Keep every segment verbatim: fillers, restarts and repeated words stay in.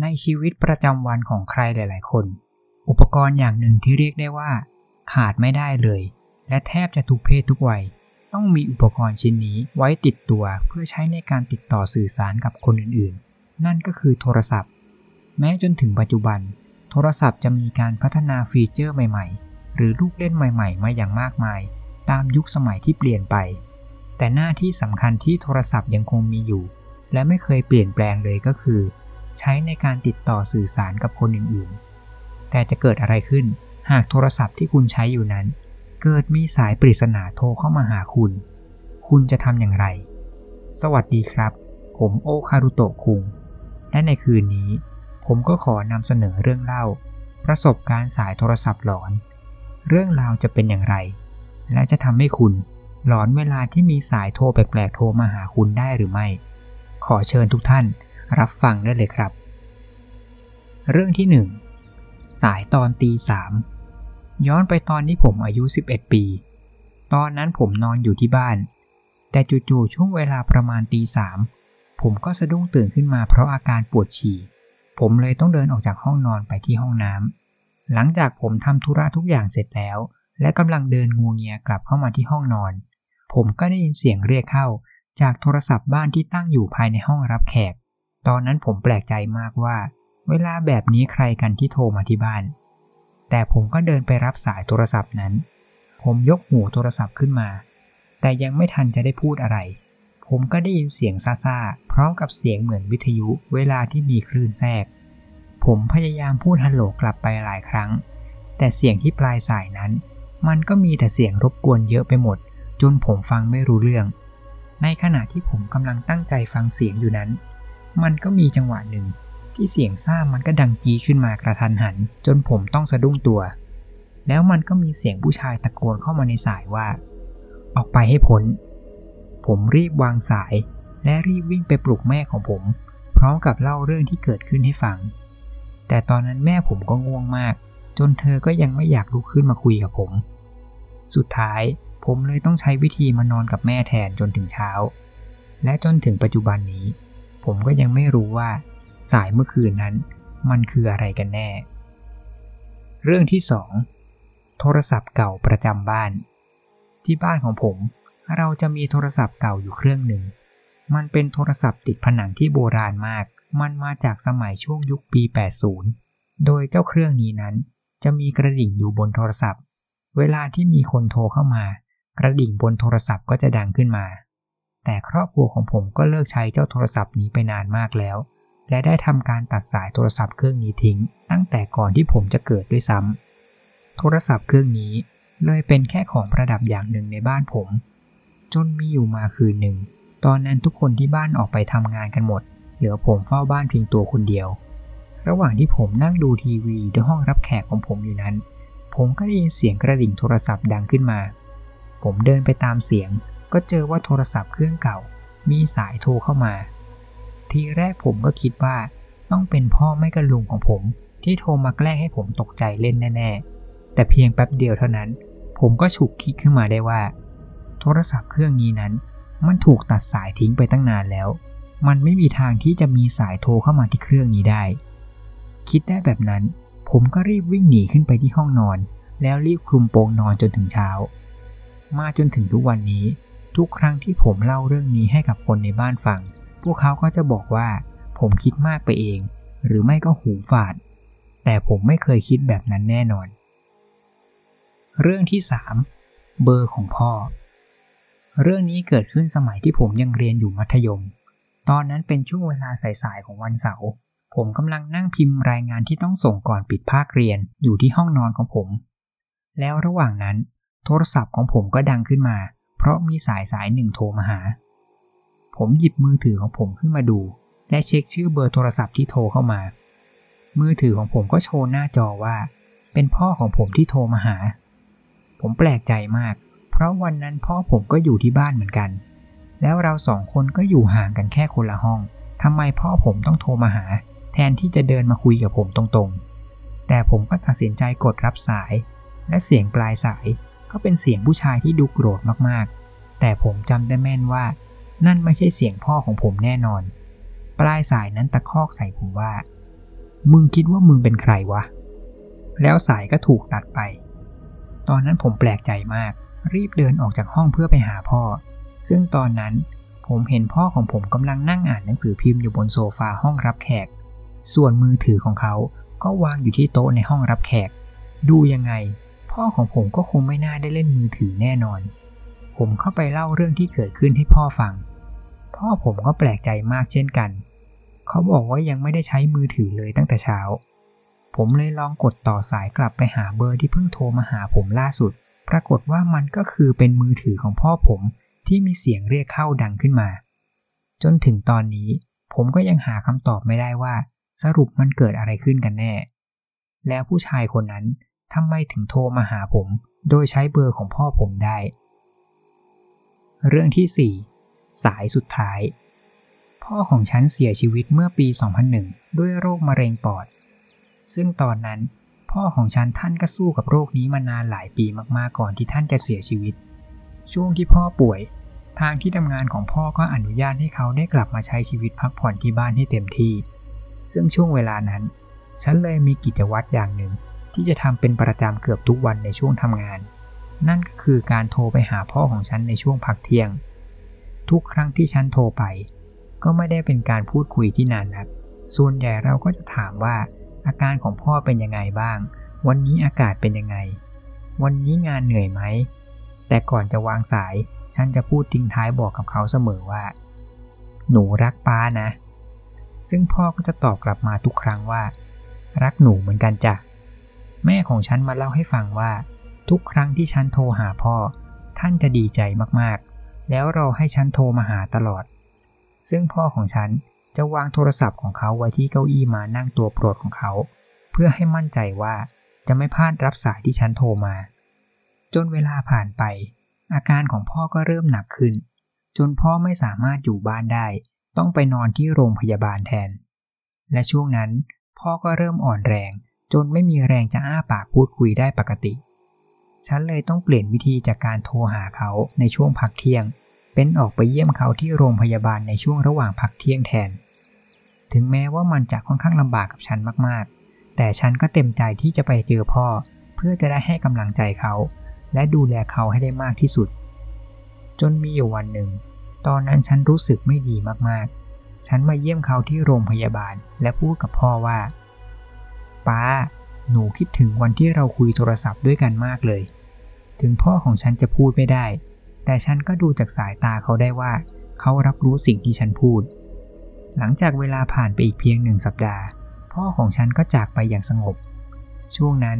ในชีวิตประจำวันของใครหลายๆคนอุปกรณ์อย่างหนึ่งที่เรียกได้ว่าขาดไม่ได้เลยและแทบจะทุกเพศทุกวัยต้องมีอุปกรณ์ชิ้นนี้ไว้ติดตัวเพื่อใช้ในการติดต่อสื่อสารกับคนอื่นๆนั่นก็คือโทรศัพท์แม้จนถึงปัจจุบันโทรศัพท์จะมีการพัฒนาฟีเจอร์ใหม่ๆหรือลูกเล่นใหม่ๆมาอย่างมากมายตามยุคสมัยที่เปลี่ยนไปแต่หน้าที่สำคัญที่โทรศัพท์ยังคงมีอยู่และไม่เคยเปลี่ยนแปลงเลยก็คือใช้ในการติดต่อสื่อสารกับคนอื่นๆแต่จะเกิดอะไรขึ้นหากโทรศัพท์ที่คุณใช้อยู่นั้นเกิดมีสายปริศนาโทรเข้ามาหาคุณคุณจะทำอย่างไรสวัสดีครับผมโอคารุโตะคุงและในคืนนี้ผมก็ขอนำเสนอเรื่องเล่าประสบการณ์สายโทรศัพท์หลอนเรื่องราวจะเป็นอย่างไรและจะทำให้คุณหลอนเวลาที่มีสายโทรแปลกๆโทรมาหาคุณได้หรือไม่ขอเชิญทุกท่านรับฟังได้เลยครับเรื่องที่หนึ่งสายตอนตีสามย้อนไปตอนที่ผมอายุสิบเอ็ดปีตอนนั้นผมนอนอยู่ที่บ้านแต่จู่ๆช่วงเวลาประมาณตีสามผมก็สะดุ้งตื่นขึ้นมาเพราะอาการปวดฉี่ผมเลยต้องเดินออกจากห้องนอนไปที่ห้องน้ำหลังจากผมทำธุระทุกอย่างเสร็จแล้วและกำลังเดินงัวเงียกลับเข้ามาที่ห้องนอนผมก็ได้ยินเสียงเรียกเข้าจากโทรศัพท์บ้านที่ตั้งอยู่ภายในห้องรับแขกตอนนั้นผมแปลกใจมากว่าเวลาแบบนี้ใครกันที่โทรมาที่บ้านแต่ผมก็เดินไปรับสายโทรศัพท์นั้นผมยกหูโทรศัพท์ขึ้นมาแต่ยังไม่ทันจะได้พูดอะไรผมก็ได้ยินเสียงซ่าๆพร้อมกับเสียงเหมือนวิทยุเวลาที่มีคลื่นแทรกผมพยายามพูดฮัลโหลกลับไปหลายครั้งแต่เสียงที่ปลายสายนั้นมันก็มีแต่เสียงรบกวนเยอะไปหมดจนผมฟังไม่รู้เรื่องในขณะที่ผมกำลังตั้งใจฟังเสียงอยู่นั้นมันก็มีจังหวะหนึ่งที่เสียงซ่ามันก็ดังจี้ขึ้นมากระทันหันจนผมต้องสะดุ้งตัวแล้วมันก็มีเสียงผู้ชายตะโกนเข้ามาในสายว่าออกไปให้พ้นผมรีบวางสายและรีบวิ่งไปปลุกแม่ของผมพร้อมกับเล่าเรื่องที่เกิดขึ้นให้ฟังแต่ตอนนั้นแม่ผมก็ง่วงมากจนเธอก็ยังไม่อยากลุกขึ้นมาคุยกับผมสุดท้ายผมเลยต้องใช้วิธีมานอนกับแม่แทนจนถึงเช้าและจนถึงปัจจุบันนี้ผมก็ยังไม่รู้ว่าสายเมื่อคืนนั้นมันคืออะไรกันแน่เรื่องที่สองโทรศัพท์เก่าประจำบ้านที่บ้านของผมเราจะมีโทรศัพท์เก่าอยู่เครื่องหนึ่งมันเป็นโทรศัพท์ติดผนังที่โบราณมากมันมาจากสมัยช่วงยุคปีแปดสิบโดยเจ้าเครื่องนี้นั้นจะมีกระดิ่งอยู่บนโทรศัพท์เวลาที่มีคนโทรเข้ามากระดิ่งบนโทรศัพท์ก็จะดังขึ้นมาแต่ครอบครัวของผมก็เลิกใช้เจ้าโทรศัพท์นี้ไปนานมากแล้วและได้ทำการตัดสายโทรศัพท์เครื่องนี้ทิ้งตั้งแต่ก่อนที่ผมจะเกิดด้วยซ้ำโทรศัพท์เครื่องนี้เลยเป็นแค่ของประดับอย่างหนึ่งในบ้านผมจนมีอยู่มาคืนหนึ่งตอนนั้นทุกคนที่บ้านออกไปทำงานกันหมดเหลือผมเฝ้าบ้านเพียงตัวคนเดียวระหว่างที่ผมนั่งดูทีวีที่ห้องรับแขกของผมอยู่นั้นผมก็ได้ยินเสียงกระดิ่งโทรศัพท์ดังขึ้นมาผมเดินไปตามเสียงก็เจอว่าโทรศัพท์เครื่องเก่ามีสายโทรเข้ามาทีแรกผมก็คิดว่าต้องเป็นพ่อไม่ก็ลุงของผมที่โทรมาแกล้งให้ผมตกใจเล่นแน่ๆแต่เพียงแป๊บเดียวเท่านั้นผมก็ฉุกคิดขึ้นมาได้ว่าโทรศัพท์เครื่องนี้นั้นมันถูกตัดสายทิ้งไปตั้งนานแล้วมันไม่มีทางที่จะมีสายโทรเข้ามาที่เครื่องนี้ได้คิดได้แบบนั้นผมก็รีบวิ่งหนีขึ้นไปที่ห้องนอนแล้วรีบคลุมโปงนอนจนถึงเช้ามาจนถึงทุกวันนี้ทุกครั้งที่ผมเล่าเรื่องนี้ให้กับคนในบ้านฟังพวกเขาก็จะบอกว่าผมคิดมากไปเองหรือไม่ก็หูฝาดแต่ผมไม่เคยคิดแบบนั้นแน่นอนเรื่องที่สามเบอร์ของพ่อเรื่องนี้เกิดขึ้นสมัยที่ผมยังเรียนอยู่มัธยมตอนนั้นเป็นช่วงเวลาสายๆของวันเสาร์ผมกำลังนั่งพิมพ์รายงานที่ต้องส่งก่อนปิดภาคเรียนอยู่ที่ห้องนอนของผมแล้วระหว่างนั้นโทรศัพท์ของผมก็ดังขึ้นมาเพราะมีสายสายหนึ่งโทรมาหาผมหยิบมือถือของผมขึ้นมาดูและเช็คชื่อเบอร์โทรศัพท์ที่โทรเข้ามามือถือของผมก็โชว์หน้าจอว่าเป็นพ่อของผมที่โทรมาหาผมแปลกใจมากเพราะวันนั้นพ่อผมก็อยู่ที่บ้านเหมือนกันแล้วเราสองคนก็อยู่ห่างกันแค่คนละห้องทำไมพ่อผมต้องโทรมาหาแทนที่จะเดินมาคุยกับผมตรงๆแต่ผมก็ตัดสินใจกดรับสายและเสียงปลายสายก็เป็นเสียงผู้ชายที่ดูโกรธมากๆแต่ผมจำได้แม่นว่านั่นไม่ใช่เสียงพ่อของผมแน่นอนปลายสายนั้นตะคอกใส่ผมว่า มึงคิดว่ามึงเป็นใครวะแล้วสายก็ถูกตัดไปตอนนั้นผมแปลกใจมากรีบเดินออกจากห้องเพื่อไปหาพ่อซึ่งตอนนั้นผมเห็นพ่อของผมกำลังนั่งอ่านหนังสือพิมพ์อยู่บนโซฟาห้องรับแขกส่วนมือถือของเขาก็วางอยู่ที่โต๊ะในห้องรับแขกดูยังไงพ่อของผมก็คงไม่น่าได้เล่นมือถือแน่นอนผมเข้าไปเล่าเรื่องที่เกิดขึ้นให้พ่อฟังพ่อผมก็แปลกใจมากเช่นกันเขาบอกว่ายังไม่ได้ใช้มือถือเลยตั้งแต่เช้าผมเลยลองกดต่อสายกลับไปหาเบอร์ที่เพิ่งโทรมาหาผมล่าสุดปรากฏว่ามันก็คือเป็นมือถือของพ่อผมที่มีเสียงเรียกเข้าดังขึ้นมาจนถึงตอนนี้ผมก็ยังหาคำตอบไม่ได้ว่าสรุปมันเกิดอะไรขึ้นกันแน่แล้วผู้ชายคนนั้นทำไมถึงโทรมาหาผมโดยใช้เบอร์ของพ่อผมได้เรื่องที่ สี่ สายสุดท้ายพ่อของฉันเสียชีวิตเมื่อปี สองพันหนึ่งด้วยโรคมะเร็งปอดซึ่งตอนนั้นพ่อของฉันท่านก็สู้กับโรคนี้มานานหลายปีมากๆก่อนที่ท่านจะเสียชีวิตช่วงที่พ่อป่วยทางที่ทำงานของพ่อก็อนุญาตให้เขาได้กลับมาใช้ชีวิตพักผ่อนที่บ้านให้เต็มที่ซึ่งช่วงเวลานั้นฉันเลยมีกิจวัตรอย่างหนึ่งที่จะทำเป็นประจำเกือบทุกวันในช่วงทำงานนั่นก็คือการโทรไปหาพ่อของฉันในช่วงพักเที่ยงทุกครั้งที่ฉันโทรไปก็ไม่ได้เป็นการพูดคุยที่นานนักส่วนใหญ่เราก็จะถามว่าอาการของพ่อเป็นยังไงบ้างวันนี้อากาศเป็นยังไงวันนี้งานเหนื่อยไหมแต่ก่อนจะวางสายฉันจะพูดทิ้งท้ายบอกกับเขาเสมอว่าหนูรักป้านะซึ่งพ่อก็จะตอบกลับมาทุกครั้งว่ารักหนูเหมือนกันจ้ะแม่ของฉันมาเล่าให้ฟังว่าทุกครั้งที่ฉันโทรหาพ่อท่านจะดีใจมากๆแล้วรอให้ฉันโทรมาหาตลอดซึ่งพ่อของฉันจะวางโทรศัพท์ของเขาไว้ที่เก้าอี้มานั่งตัวโปรดของเขาเพื่อให้มั่นใจว่าจะไม่พลาดรับสายที่ฉันโทรมาจนเวลาผ่านไปอาการของพ่อก็เริ่มหนักขึ้นจนพ่อไม่สามารถอยู่บ้านได้ต้องไปนอนที่โรงพยาบาลแทนและช่วงนั้นพ่อก็เริ่มอ่อนแรงจนไม่มีแรงจะอ้าปากพูดคุยได้ปกติฉันเลยต้องเปลี่ยนวิธีจากการโทรหาเขาในช่วงพักเที่ยงเป็นออกไปเยี่ยมเขาที่โรงพยาบาลในช่วงระหว่างพักเที่ยงแทนถึงแม้ว่ามันจะค่อนข้างลำบากกับฉันมากๆแต่ฉันก็เต็มใจที่จะไปเจอพ่อเพื่อจะได้ให้กำลังใจเขาและดูแลเขาให้ได้มากที่สุดจนมีอยู่วันหนึ่งตอนนั้นฉันรู้สึกไม่ดีมากๆฉันมาเยี่ยมเขาที่โรงพยาบาลและพูดกับพ่อว่าป้าหนูคิดถึงวันที่เราคุยโทรศัพท์ด้วยกันมากเลยถึงพ่อของฉันจะพูดไม่ได้แต่ฉันก็ดูจากสายตาเขาได้ว่าเขารับรู้สิ่งที่ฉันพูดหลังจากเวลาผ่านไปอีกเพียงหนึ่งสัปดาห์พ่อของฉันก็จากไปอย่างสงบช่วงนั้น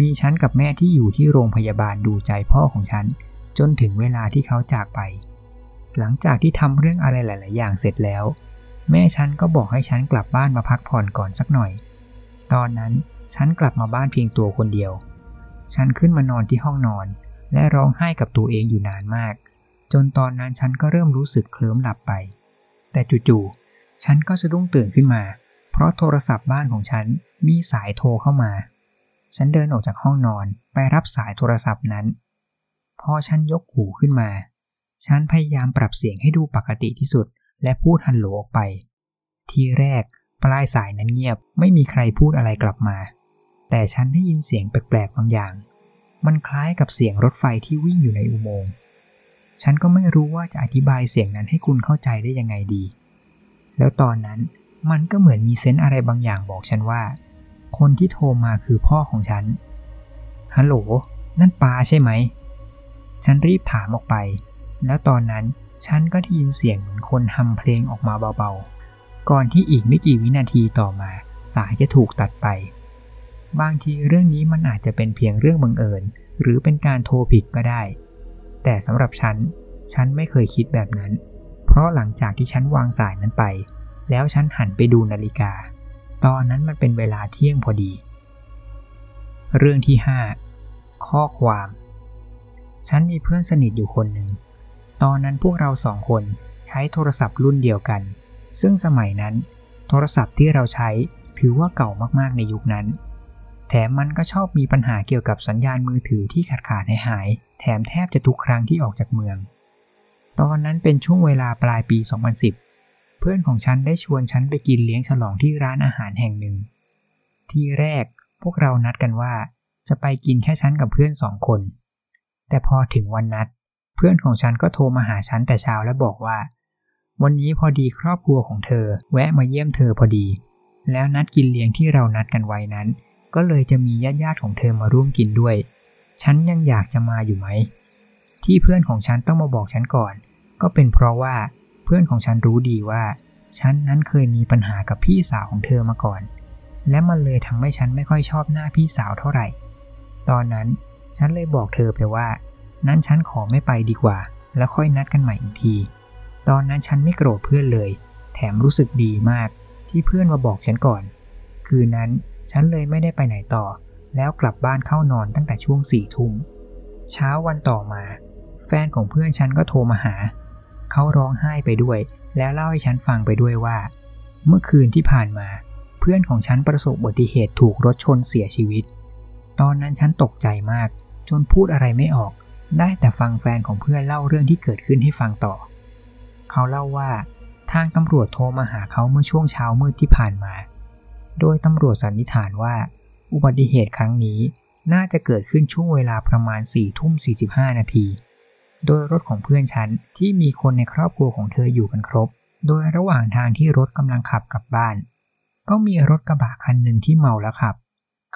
มีฉันกับแม่ที่อยู่ที่โรงพยาบาลดูใจพ่อของฉันจนถึงเวลาที่เขาจากไปหลังจากที่ทำเรื่องอะไรหลายๆอย่างเสร็จแล้วแม่ฉันก็บอกให้ฉันกลับบ้านมาพักผ่อนก่อนสักหน่อยตอนนั้นฉันกลับมาบ้านเพียงตัวคนเดียวฉันขึ้นมานอนที่ห้องนอนและร้องไห้กับตัวเองอยู่นานมากจนตอนนั้นฉันก็เริ่มรู้สึกเคลิ้มหลับไปแต่จู่ๆฉันก็สะดุ้งตื่นขึ้นมาเพราะโทรศัพท์บ้านของฉันมีสายโทรเข้ามาฉันเดินออกจากห้องนอนไปรับสายโทรศัพท์นั้นพอฉันยกหูขึ้นมาฉันพยายามปรับเสียงให้ดูปกติที่สุดและพูดฮัลโหลออกไปทีแรกปลายสายนั้นเงียบไม่มีใครพูดอะไรกลับมาแต่ฉันได้ยินเสียงแปลกๆบางอย่างมันคล้ายกับเสียงรถไฟที่วิ่งอยู่ในอุโมงค์ฉันก็ไม่รู้ว่าจะอธิบายเสียงนั้นให้คุณเข้าใจได้ยังไงดีแล้วตอนนั้นมันก็เหมือนมีเซนส์อะไรบางอย่างบอกฉันว่าคนที่โทรมาคือพ่อของฉันฮัลโหลนั่นปาใช่ไหมฉันรีบถามออกไปแล้วตอนนั้นฉันก็ได้ยินเสียงเหมือนคนทำเพลงออกมาเบาๆก่อนที่อีกไม่กี่วินาทีต่อมาสายจะถูกตัดไปบางทีเรื่องนี้มันอาจจะเป็นเพียงเรื่องบังเอิญหรือเป็นการโทรผิดก็ได้แต่สำหรับฉันฉันไม่เคยคิดแบบนั้นเพราะหลังจากที่ฉันวางสายนั้นไปแล้วฉันหันไปดูนาฬิกาตอนนั้นมันเป็นเวลาเที่ยงพอดีเรื่องที่ห้าข้อความฉันมีเพื่อนสนิทอยู่คนหนึ่งตอนนั้นพวกเราสองคนใช้โทรศัพท์รุ่นเดียวกันซึ่งสมัยนั้นโทรศัพท์ที่เราใช้ถือว่าเก่ามากๆในยุคนั้นแถมมันก็ชอบมีปัญหาเกี่ยวกับสัญญาณมือถือที่ขาดขาดหายหายแถมแทบจะทุกครั้งที่ออกจากเมืองตอนนั้นเป็นช่วงเวลาปลายปีสองพันสิบเพื่อนของฉันได้ชวนฉันไปกินเลี้ยงฉลองที่ร้านอาหารแห่งหนึ่ง ทีแรกพวกเรานัดกันว่าจะไปกินแค่ฉันกับเพื่อนสองคนแต่พอถึงวันนัดเพื่อนของฉันก็โทรมาหาฉันแต่เช้าและบอกว่าวันนี้พอดีครอบครัวของเธอแวะมาเยี่ยมเธอพอดีแล้วนัดกินเลี้ยงที่เรานัดกันไว้นั้นก็เลยจะมีญาติญาติของเธอมาร่วมกินด้วยฉันยังอยากจะมาอยู่ไหมที่เพื่อนของฉันต้องมาบอกฉันก่อนก็เป็นเพราะว่าเพื่อนของฉันรู้ดีว่าฉันนั้นเคยมีปัญหากับพี่สาวของเธอมาก่อนและมันเลยทำให้ฉันไม่ค่อยชอบหน้าพี่สาวเท่าไหร่ตอนนั้นฉันเลยบอกเธอไปว่านั้นฉันขอไม่ไปดีกว่าแล้วค่อยนัดกันใหม่อีกทีตอนนั้นฉันไม่โกรธเพื่อนเลยแถมรู้สึกดีมากที่เพื่อนมาบอกฉันก่อนคืนนั้นฉันเลยไม่ได้ไปไหนต่อแล้วกลับบ้านเข้านอนตั้งแต่ช่วงสี่ทุ่มเช้าวันต่อมาแฟนของเพื่อนฉันก็โทรมาหาเขาร้องไห้ไปด้วยแล้วเล่าให้ฉันฟังไปด้วยว่าเมื่อคืนที่ผ่านมาเพื่อนของฉันประสบอุบัติเหตุถูกรถชนเสียชีวิตตอนนั้นฉันตกใจมากจนพูดอะไรไม่ออกได้แต่ฟังแฟนของเพื่อนเล่าเรื่องที่เกิดขึ้นให้ฟังต่อเขาเล่าว่าทางตำรวจโทรมาหาเขาเมื่อช่วงเช้ามืดที่ผ่านมาโดยตำรวจสันนิษฐานว่าอุบัติเหตุครั้งนี้น่าจะเกิดขึ้นช่วงเวลาประมาณ สี่ทุ่มสี่สิบห้า นาทีโดยรถของเพื่อนฉันที่มีคนในครอบครัวของเธออยู่กันครบโดยระหว่างทางที่รถกำลังขับกลับบ้านก็มีรถกระบะคันหนึ่งที่เมาแล้วขับ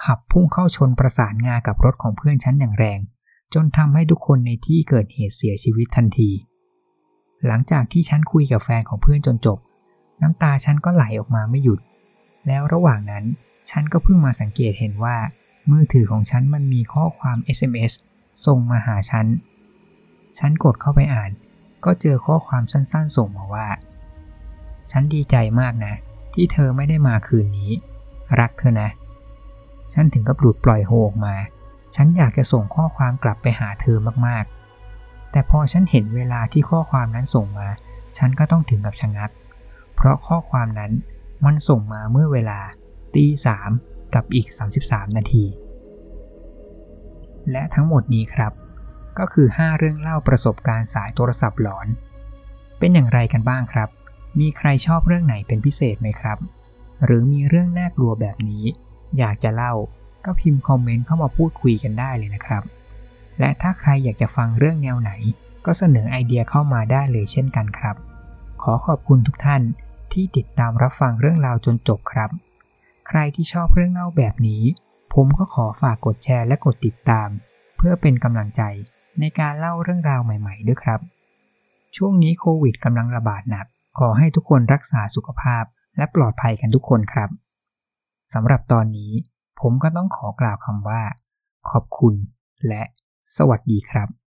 ขับพุ่งเข้าชนประสานงากับรถของเพื่อนฉันอย่างแรงจนทำให้ทุกคนในที่เกิดเหตุเสียชีวิตทันทีหลังจากที่ฉันคุยกับแฟนของเพื่อนจนจบน้ำตาฉันก็ไหลออกมาไม่หยุดแล้วระหว่างนั้นฉันก็เพิ่งมาสังเกตเห็นว่ามือถือของฉันมันมีข้อความ เอส เอ็ม เอส ส่งมาหาฉันฉันกดเข้าไปอ่านก็เจอข้อความสั้นๆส่งมาว่าฉันดีใจมากนะที่เธอไม่ได้มาคืนนี้รักเธอนะฉันถึงกับหลุดปล่อยโฮออกมาฉันอยากจะส่งข้อความกลับไปหาเธอมากๆแต่พอฉันเห็นเวลาที่ข้อความนั้นส่งมาฉันก็ต้องถึงกับชะงักเพราะข้อความนั้นมันส่งมาเมื่อเวลาตีสามกับอีกสามสิบสามนาทีและทั้งหมดนี้ครับก็คือห้าเรื่องเล่าประสบการณ์สายโทรศัพท์หลอนเป็นอย่างไรกันบ้างครับมีใครชอบเรื่องไหนเป็นพิเศษไหมครับหรือมีเรื่องน่ากลัวแบบนี้อยากจะเล่าก็พิมพ์คอมเมนต์เข้ามาพูดคุยกันได้เลยนะครับและถ้าใครอยากจะฟังเรื่องแนวไหนก็เสนอไอเดียเข้ามาได้เลยเช่นกันครับขอขอบคุณทุกท่านที่ติดตามรับฟังเรื่องราวจนจบครับใครที่ชอบเรื่องเล่าแบบนี้ผมก็ขอฝากกดแชร์และกดติดตามเพื่อเป็นกำลังใจในการเล่าเรื่องราวใหม่ๆด้วยครับช่วงนี้โควิดกำลังระบาดหนักขอให้ทุกคนรักษาสุขภาพและปลอดภัยกันทุกคนครับสำหรับตอนนี้ผมก็ต้องขอกล่าวคำว่าขอบคุณและสวัสดีครับ